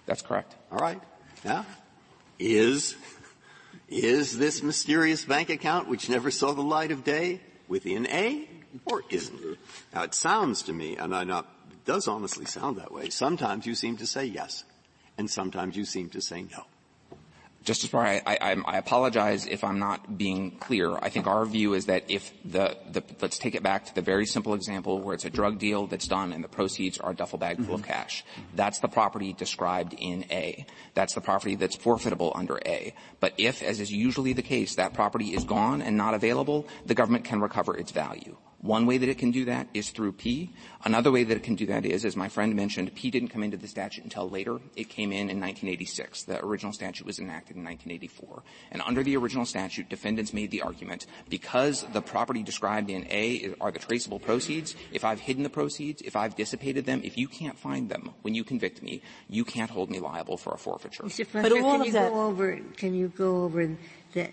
That's correct. All right. Now, is this mysterious bank account which never saw the light of day within A, or isn't it? Now, it sounds to me, and it does honestly sound that way, sometimes you seem to say yes, and sometimes you seem to say no. Justice Breyer, I apologize if I'm not being clear. I think our view is that if let's take it back to the very simple example where it's a drug deal that's done and the proceeds are a duffel bag full of cash. That's the property described in A. That's the property that's forfeitable under A. But if, as is usually the case, that property is gone and not available, the government can recover its value. One way that it can do that is through P. Another way that it can do that is, as my friend mentioned, P didn't come into the statute until later. It came in 1986. The original statute was enacted in 1984. And under the original statute, defendants made the argument, because the property described in A are the traceable proceeds, if I've hidden the proceeds, if I've dissipated them, if you can't find them when you convict me, you can't hold me liable for a forfeiture. Mr. Fletcher, can you go over the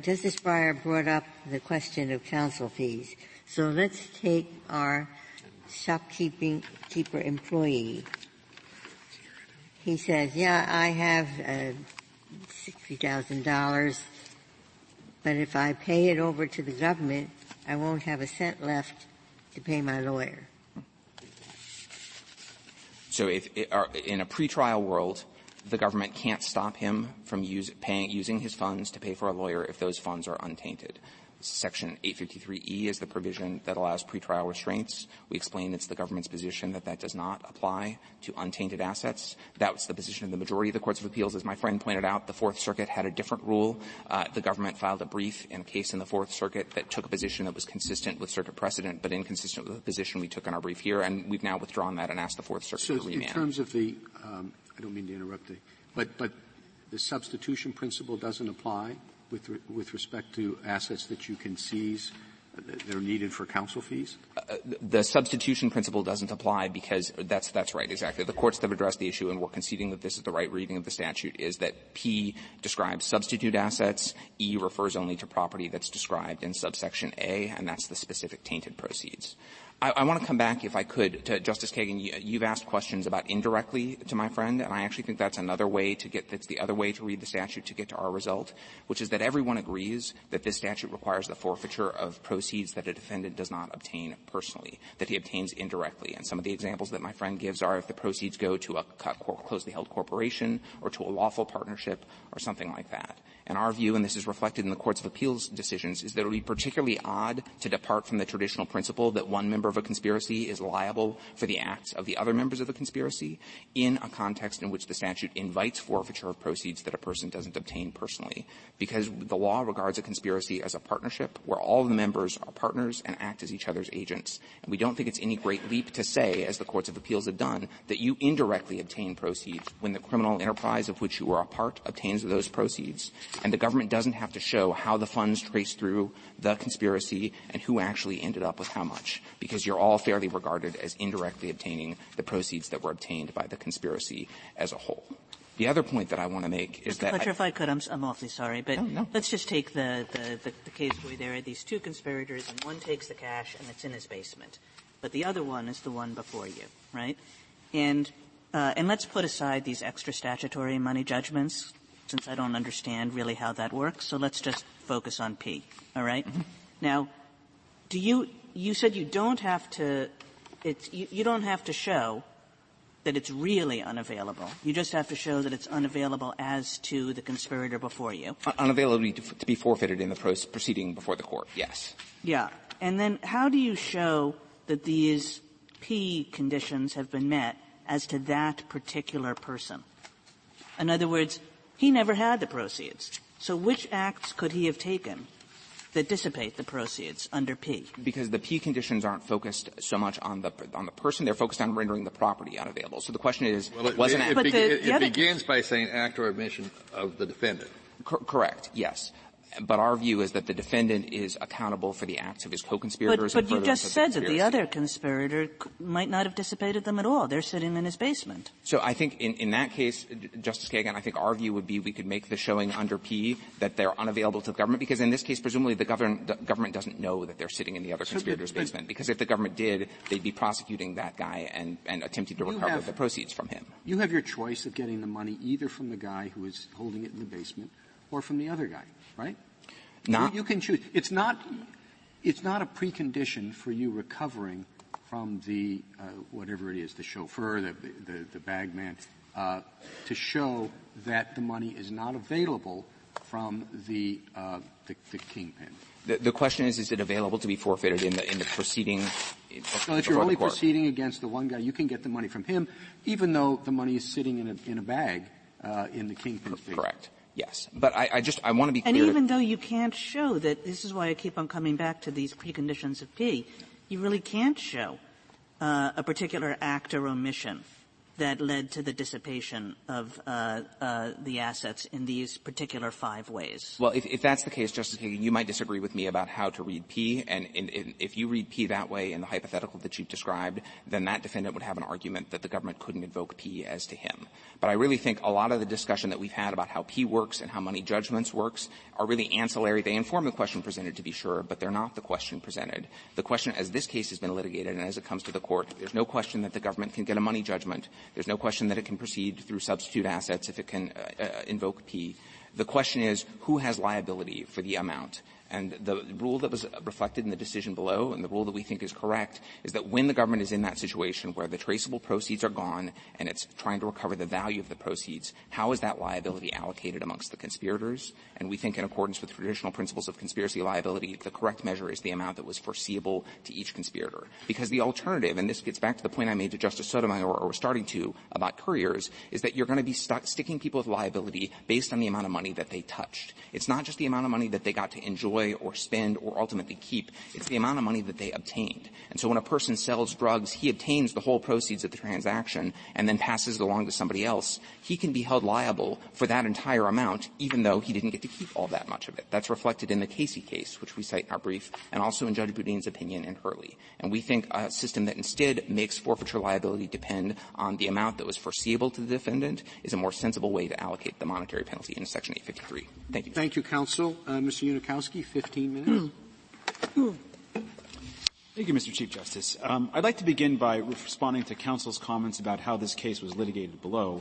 Justice Breyer brought up the question of counsel fees. So let's take our shopkeeper employee. He says, yeah, I have $60,000, but if I pay it over to the government, I won't have a cent left to pay my lawyer. So in a pretrial world, the government can't stop him from using his funds to pay for a lawyer if those funds are untainted. Section 853E is the provision that allows pretrial restraints. We explain it's the government's position that does not apply to untainted assets. That's the position of the majority of the courts of appeals. As my friend pointed out, the Fourth Circuit had a different rule. The government filed a brief in a case in the Fourth Circuit that took a position that was consistent with circuit precedent but inconsistent with the position we took in our brief here, and we've now withdrawn that and asked the Fourth Circuit to remand. So in terms of the I don't mean to interrupt you, but the substitution principle doesn't apply with respect to assets that you can seize that are needed for counsel fees? The substitution principle doesn't apply because that's right, exactly. The courts have addressed the issue, and we're conceding that this is the right reading of the statute, is that P describes substitute assets, E refers only to property that's described in subsection A, and that's the specific tainted proceeds. I want to come back, if I could, to Justice Kagan. You've asked questions about indirectly to my friend, and I actually think that's the other way to read the statute to get to our result, which is that everyone agrees that this statute requires the forfeiture of proceeds that a defendant does not obtain personally, that he obtains indirectly. And some of the examples that my friend gives are if the proceeds go to a closely held corporation or to a lawful partnership or something like that. And our view, and this is reflected in the courts of appeals decisions, is that it would be particularly odd to depart from the traditional principle that one member of a conspiracy is liable for the acts of the other members of the conspiracy in a context in which the statute invites forfeiture of proceeds that a person doesn't obtain personally, because the law regards a conspiracy as a partnership where all the members are partners and act as each other's agents. And we don't think it's any great leap to say, as the courts of appeals have done, that you indirectly obtain proceeds when the criminal enterprise of which you were a part obtains those proceeds. And the government doesn't have to show how the funds traced through the conspiracy and who actually ended up with how much, because you're all fairly regarded as indirectly obtaining the proceeds that were obtained by the conspiracy as a whole. The other point that I want to make is that — Mr. Fletcher, if I could, I'm awfully sorry, but no. Let's just take the case where there are these two conspirators and one takes the cash and it's in his basement, but the other one is the one before you, right? And let's put aside these extra statutory money judgments, since I don't understand really how that works, so let's just focus on P, all right? Mm-hmm. Now, you said you don't have to you don't have to show that it's really unavailable. You just have to show that it's unavailable as to the conspirator before you. Unavailability to be forfeited in the proceeding before the court, yes. Yeah. And then how do you show that these P conditions have been met as to that particular person? In other words, he never had the proceeds. So which acts could he have taken that dissipate the proceeds under P? Because the P conditions aren't focused so much on the person. They're focused on rendering the property unavailable. So the question is, it begins by saying act or omission of the defendant. Correct, yes. But our view is that the defendant is accountable for the acts of his co-conspirators. But you just said that the other conspirator might not have dissipated them at all. They're sitting in his basement. So I think in that case, Justice Kagan, I think our view would be we could make the showing under P that they're unavailable to the government, because in this case, presumably the government doesn't know that they're sitting in the other conspirator's basement, because if the government did, they'd be prosecuting that guy and attempting to recover the proceeds from him. You have your choice of getting the money either from the guy who is holding it in the basement or from the other guy, right? You can choose. It's not a precondition for you recovering from the whatever it is, the chauffeur, the bag man. to show that the money is not available from the kingpin. The question is it available to be forfeited in the proceeding? So if you're only proceeding against the one guy, you can get the money from him, even though the money is sitting in a bag in the kingpin's basement. Correct. Yes. But I want to be clear. And even though you can't show that, this is why I keep on coming back to these preconditions of P, you really can't show a particular act or omission that led to the dissipation of the assets in these particular five ways. Well, if that's the case, Justice Kagan, you might disagree with me about how to read P. And if you read P that way in the hypothetical that you've described, then that defendant would have an argument that the government couldn't invoke P as to him. But I really think a lot of the discussion that we've had about how P works and how money judgments works are really ancillary. They inform the question presented, to be sure, but they're not the question presented. The question, as this case has been litigated and as it comes to the court, there's no question that the government can get a money judgment. There's no question that it can proceed through substitute assets if it can invoke P. The question is, who has liability for the amount? And the rule that was reflected in the decision below, and the rule that we think is correct, is that when the government is in that situation where the traceable proceeds are gone and it's trying to recover the value of the proceeds, how is that liability allocated amongst the conspirators? And we think in accordance with traditional principles of conspiracy liability, the correct measure is the amount that was foreseeable to each conspirator. Because the alternative, and this gets back to the point I made to Justice Sotomayor, or we're starting to, about couriers, is that you're going to be sticking people with liability based on the amount of money that they touched. It's not just the amount of money that they got to enjoy or spend or ultimately keep. It's the amount of money that they obtained. And so when a person sells drugs, he obtains the whole proceeds of the transaction and then passes it along to somebody else. He can be held liable for that entire amount, even though he didn't get to keep all that much of it. That's reflected in the Casey case, which we cite in our brief, and also in Judge Boudin's opinion in Hurley. And we think a system that instead makes forfeiture liability depend on the amount that was foreseeable to the defendant is a more sensible way to allocate the monetary penalty in Section 853. Thank you. Thank you, counsel. Mr. Unikowski, 15 minutes. Thank you, Mr. Chief Justice. I'd like to begin by responding to counsel's comments about how this case was litigated below,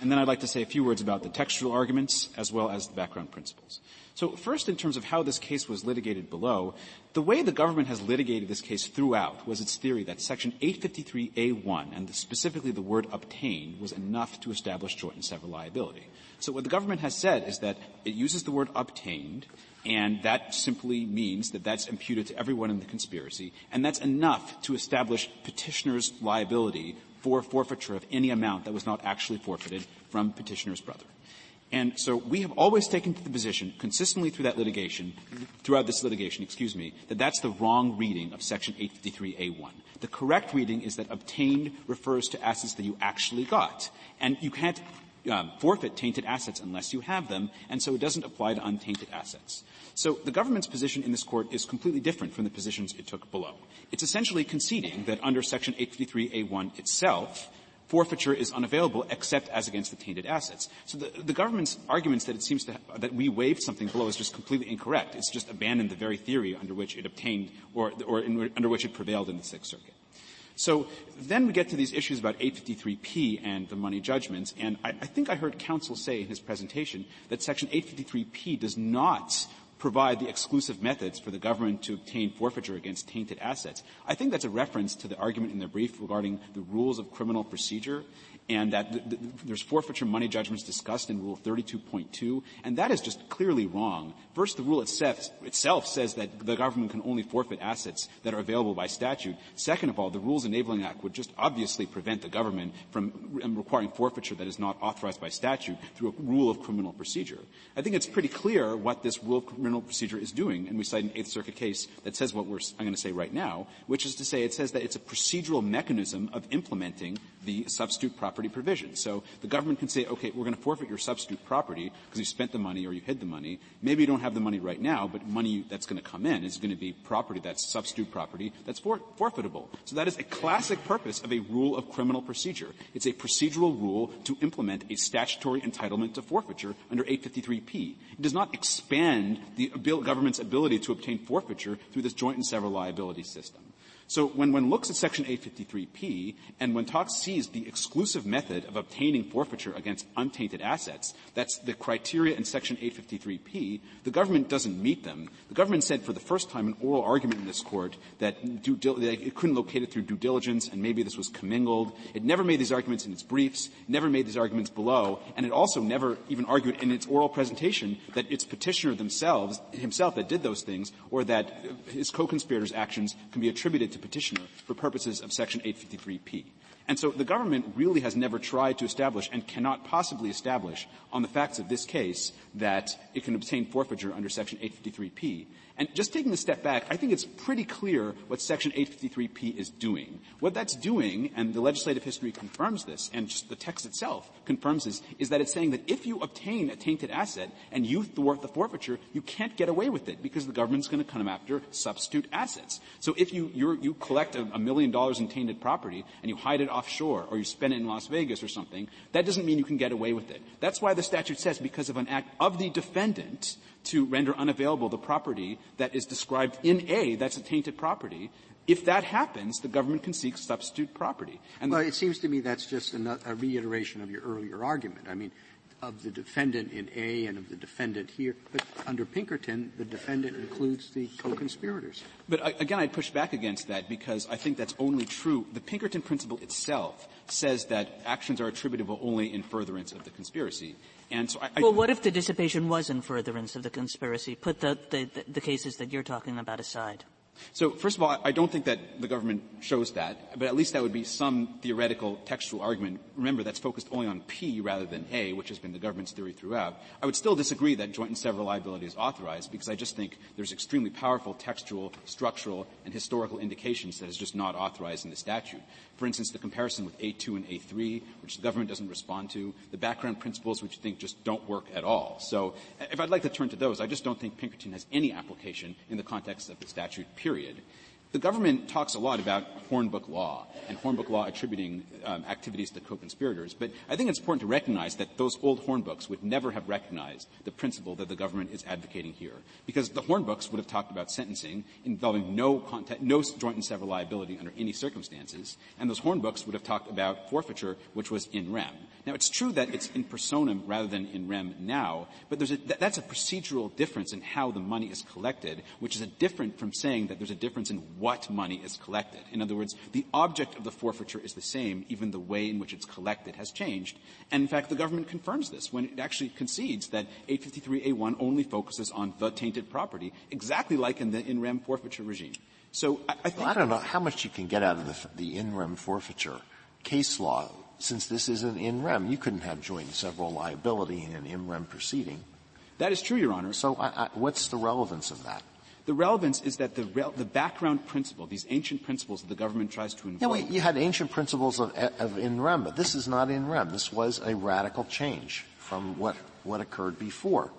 and then I'd like to say a few words about the textual arguments as well as the background principles. So first, in terms of how this case was litigated below, the way the government has litigated this case throughout was its theory that Section 853A1, and specifically the word obtain, was enough to establish joint and several liability. So what the government has said is that it uses the word obtained, and that simply means that that's imputed to everyone in the conspiracy, and that's enough to establish petitioner's liability for forfeiture of any amount that was not actually forfeited from petitioner's brother. And so we have always taken to the position, consistently throughout this litigation, that that's the wrong reading of Section 853A1. The correct reading is that obtained refers to assets that you actually got. And you can't forfeit tainted assets unless you have them, and so it doesn't apply to untainted assets. So the government's position in this court is completely different from the positions it took below. It's essentially conceding that under Section 853A1 itself, forfeiture is unavailable except as against the tainted assets. So the government's arguments that it seems to that we waived something below is just completely incorrect. It's just abandoned the very theory under which it obtained or under which it prevailed in the Sixth Circuit. So then we get to these issues about 853P and the money judgments, and I think I heard counsel say in his presentation that Section 853P does not provide the exclusive methods for the government to obtain forfeiture against tainted assets. I think that's a reference to the argument in their brief regarding the rules of criminal procedure, and that there's forfeiture money judgments discussed in Rule 32.2, and that is just clearly wrong. First, the rule itself says that the government can only forfeit assets that are available by statute. Second of all, the Rules Enabling Act would just obviously prevent the government from requiring forfeiture that is not authorized by statute through a rule of criminal procedure. I think it's pretty clear what this rule of criminal procedure is doing, and we cite an Eighth Circuit case that says what I'm going to say right now, which is to say it says that it's a procedural mechanism of implementing the substitute property provision. So the government can say, okay, we're going to forfeit your substitute property because you spent the money or you hid the money. Maybe you don't have the money right now, but money that's going to come in is going to be property that's substitute property that's forfeitable. So that is a classic purpose of a rule of criminal procedure. It's a procedural rule to implement a statutory entitlement to forfeiture under 853P. It does not expand the government's ability to obtain forfeiture through this joint and several liability system. So when one looks at Section 853P and when talks sees the exclusive method of obtaining forfeiture against untainted assets, that's the criteria in Section 853P, the government doesn't meet them. The government said for the first time in oral argument in this court that it couldn't locate it through due diligence and maybe this was commingled. It never made these arguments in its briefs, never made these arguments below, and it also never even argued in its oral presentation that its petitioner himself that did those things or that his co-conspirator's actions can be attributed to petitioner for purposes of Section 853P. And so the government really has never tried to establish and cannot possibly establish on the facts of this case that it can obtain forfeiture under Section 853P. And just taking a step back, I think it's pretty clear what Section 853P is doing. What that's doing, and the legislative history confirms this, and just the text itself confirms this, is that it's saying that if you obtain a tainted asset and you thwart the forfeiture, you can't get away with it because the government's going to come after substitute assets. So if you collect $1 million in tainted property and you hide it offshore or you spend it in Las Vegas or something, that doesn't mean you can get away with it. That's why the statute says because of an act of the defendant to render unavailable the property that is described in A, that's a tainted property. If that happens, the government can seek substitute property. And well, it seems to me that's just a reiteration of your earlier argument. I mean, of the defendant in A and of the defendant here. But under Pinkerton, the defendant includes the co-conspirators. But again, I'd push back against that because I think that's only true. The Pinkerton principle itself says that actions are attributable only in furtherance of the conspiracy. And so well, what if the dissipation was in furtherance of the conspiracy? Put the cases that you're talking about aside. So, first of all, I don't think that the government shows that, but at least that would be some theoretical textual argument. Remember, that's focused only on P rather than A, which has been the government's theory throughout. I would still disagree that joint and several liability is authorized because I just think there's extremely powerful textual, structural, and historical indications that is just not authorized in the statute. For instance, the comparison with A2 and A3, which the government doesn't respond to, the background principles which you think just don't work at all. So if I'd like to turn to those, I just don't think Pinkerton has any application in the context of the statute, period. The government talks a lot about Hornbook law and Hornbook law attributing activities to co-conspirators, but I think it's important to recognize that those old Hornbooks would never have recognized the principle that the government is advocating here, because the Hornbooks would have talked about sentencing involving no joint and several liability under any circumstances, and those Hornbooks would have talked about forfeiture, which was in rem. Now, it's true that it's in personam rather than in rem now, but that's a procedural difference in how the money is collected, which is different from saying that there's a difference in what money is collected. In other words, the object of the forfeiture is the same, even the way in which it's collected has changed. And, in fact, the government confirms this when it actually concedes that 853A1 only focuses on the tainted property, exactly like in the in rem forfeiture regime. So I think I don't know how much you can get out of the in rem forfeiture case law, since this isn't in rem. You couldn't have joint and several liability in an in rem proceeding. That is true, Your Honor. So what's the relevance of that? The relevance is that the background principle, these ancient principles that the government tries to invoke. Yeah, wait, you had ancient principles of in rem, but this is not in rem. This was a radical change from what occurred before.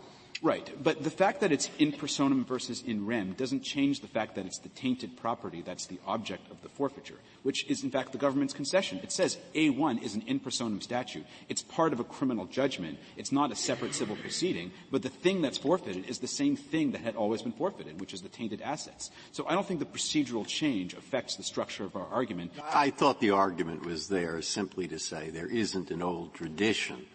Right. But the fact that it's in personam versus in rem doesn't change the fact that it's the tainted property that's the object of the forfeiture, which is, in fact, the government's concession. It says A1 is an in personam statute. It's part of a criminal judgment. It's not a separate civil proceeding. But the thing that's forfeited is the same thing that had always been forfeited, which is the tainted assets. So I don't think the procedural change affects the structure of our argument. I thought the argument was there simply to say there isn't an old tradition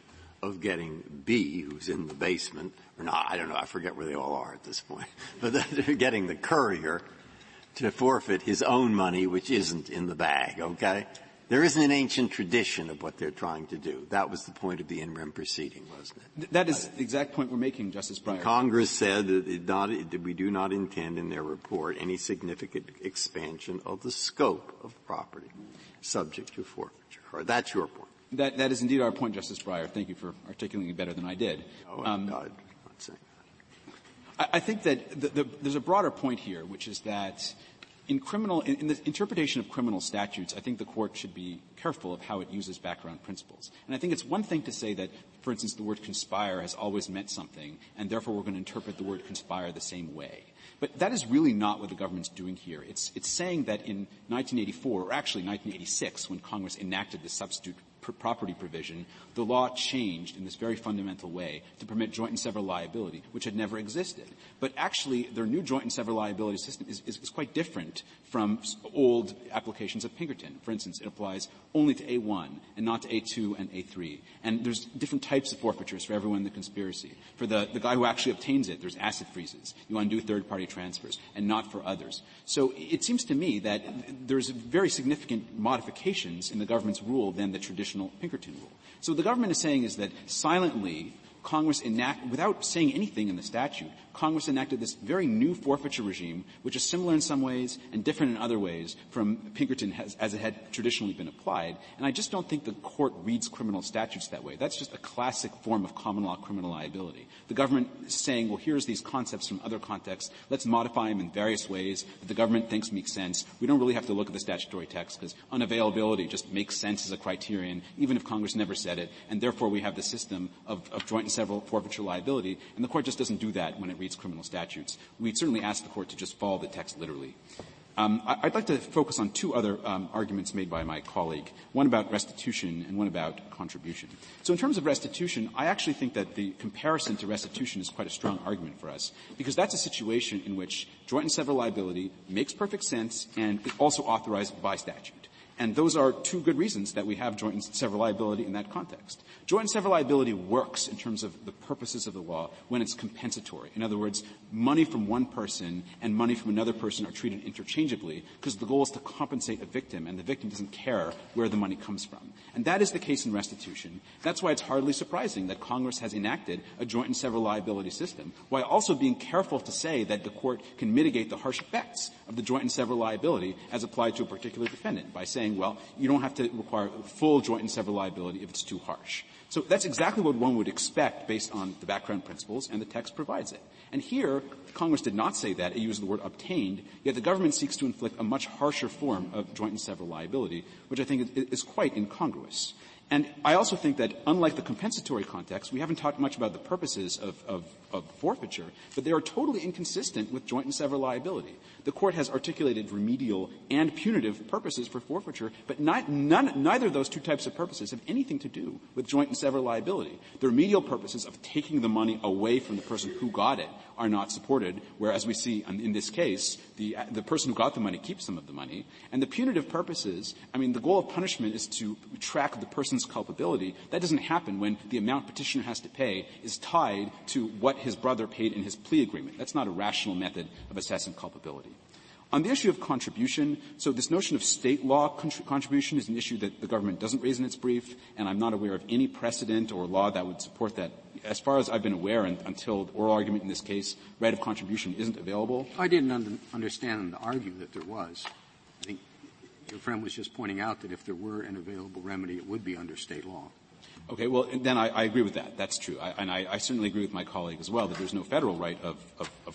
of getting B, who's in the basement, or not, I don't know, I forget where they all are at this point, but they're getting the courier to forfeit his own money, which isn't in the bag, okay? There isn't an ancient tradition of what they're trying to do. That was the point of the in rem proceeding, wasn't it? That is the exact point we're making, Justice Breyer. Congress said that we do not intend in their report any significant expansion of the scope of property subject to forfeiture. Or that's your point. That is indeed our point, Justice Breyer. Thank you for articulating it better than I did. I think that there's a broader point here, which is that in the interpretation of criminal statutes, I think the Court should be careful of how it uses background principles. And I think it's one thing to say that, for instance, the word conspire has always meant something, and therefore we're going to interpret the word conspire the same way. But that is really not what the government's doing here. It's saying that in 1984, or actually 1986, when Congress enacted the substitute property provision, the law changed in this very fundamental way to permit joint and several liability, which had never existed. But actually, their new joint and several liability system is quite different from old applications of Pinkerton. For instance, it applies only to A1 and not to A2 and A3. And there's different types of forfeitures for everyone in the conspiracy. For the guy who actually obtains it, there's asset freezes. You undo third-party transfers, and not for others. So it seems to me that there's very significant modifications in the government's rule than the traditional Pinkerton rule. So what the government is saying is that silently, Congress enacted, without saying anything in the statute, Congress enacted this very new forfeiture regime, which is similar in some ways and different in other ways from Pinkerton as it had traditionally been applied. And I just don't think the court reads criminal statutes that way. That's just a classic form of common law criminal liability. The government is saying, well, here's these concepts from other contexts. Let's modify them in various ways that the government thinks make sense. We don't really have to look at the statutory text because unavailability just makes sense as a criterion, even if Congress never said it. And therefore, we have the system of joint and several forfeiture liability. And the court just doesn't do that when it reads criminal statutes. We'd certainly ask the court to just follow the text literally. I'd like to focus on two other arguments made by my colleague, one about restitution and one about contribution. So in terms of restitution, I actually think that the comparison to restitution is quite a strong argument for us, because that's a situation in which joint and several liability makes perfect sense and is also authorized by statute. And those are two good reasons that we have joint and several liability in that context. Joint and several liability works in terms of the purposes of the law when it's compensatory. In other words, money from one person and money from another person are treated interchangeably because the goal is to compensate a victim, and the victim doesn't care where the money comes from. And that is the case in restitution. That's why it's hardly surprising that Congress has enacted a joint and several liability system, while also being careful to say that the court can mitigate the harsh effects of the joint and several liability as applied to a particular defendant by saying, well, you don't have to require full joint and several liability if it's too harsh. So that's exactly what one would expect based on the background principles, and the text provides it. And here, Congress did not say that. It used the word obtained, yet the government seeks to inflict a much harsher form of joint and several liability, which I think is quite incongruous. And I also think that, unlike the compensatory context, we haven't talked much about the purposes of forfeiture, but they are totally inconsistent with joint and several liability. The court has articulated remedial and punitive purposes for forfeiture, but neither of those two types of purposes have anything to do with joint and several liability. The remedial purposes of taking the money away from the person who got it are not supported, whereas we see in this case, the person who got the money keeps some of the money. And the punitive purposes, I mean, the goal of punishment is to track the person's culpability. That doesn't happen when the amount petitioner has to pay is tied to what his brother paid in his plea agreement. That's not a rational method of assessing culpability. On the issue of contribution, so this notion of state law contribution is an issue that the government doesn't raise in its brief, and I'm not aware of any precedent or law that would support that. As far as I've been aware, and until the oral argument in this case, right of contribution isn't available. I didn't understand the argument that there was. I think your friend was just pointing out that if there were an available remedy, it would be under state law. Okay, well, then I agree with that. That's true. I certainly agree with my colleague as well that there's no federal right of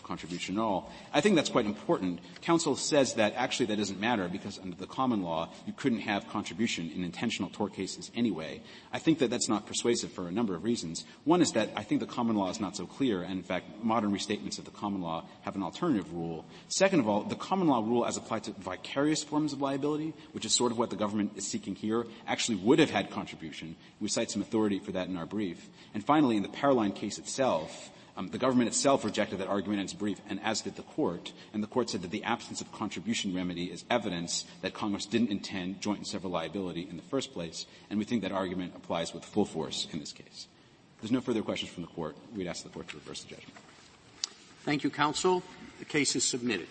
contribution at all. I think that's quite important. Counsel says that actually that doesn't matter because under the common law, you couldn't have contribution in intentional tort cases anyway. I think that that's not persuasive for a number of reasons. One is that I think the common law is not so clear, and in fact, modern restatements of the common law have an alternative rule. Second of all, the common law rule as applied to vicarious forms of liability, which is sort of what the government is seeking here, actually would have had contribution. We cite some authority for that in our brief. And finally, in the Paroline case itself, the government itself rejected that argument in its brief, and as did the court. And the court said that the absence of contribution remedy is evidence that Congress didn't intend joint and several liability in the first place, and we think that argument applies with full force in this case. If there's no further questions from the court, we'd ask the court to reverse the judgment. Thank you, counsel. The case is submitted.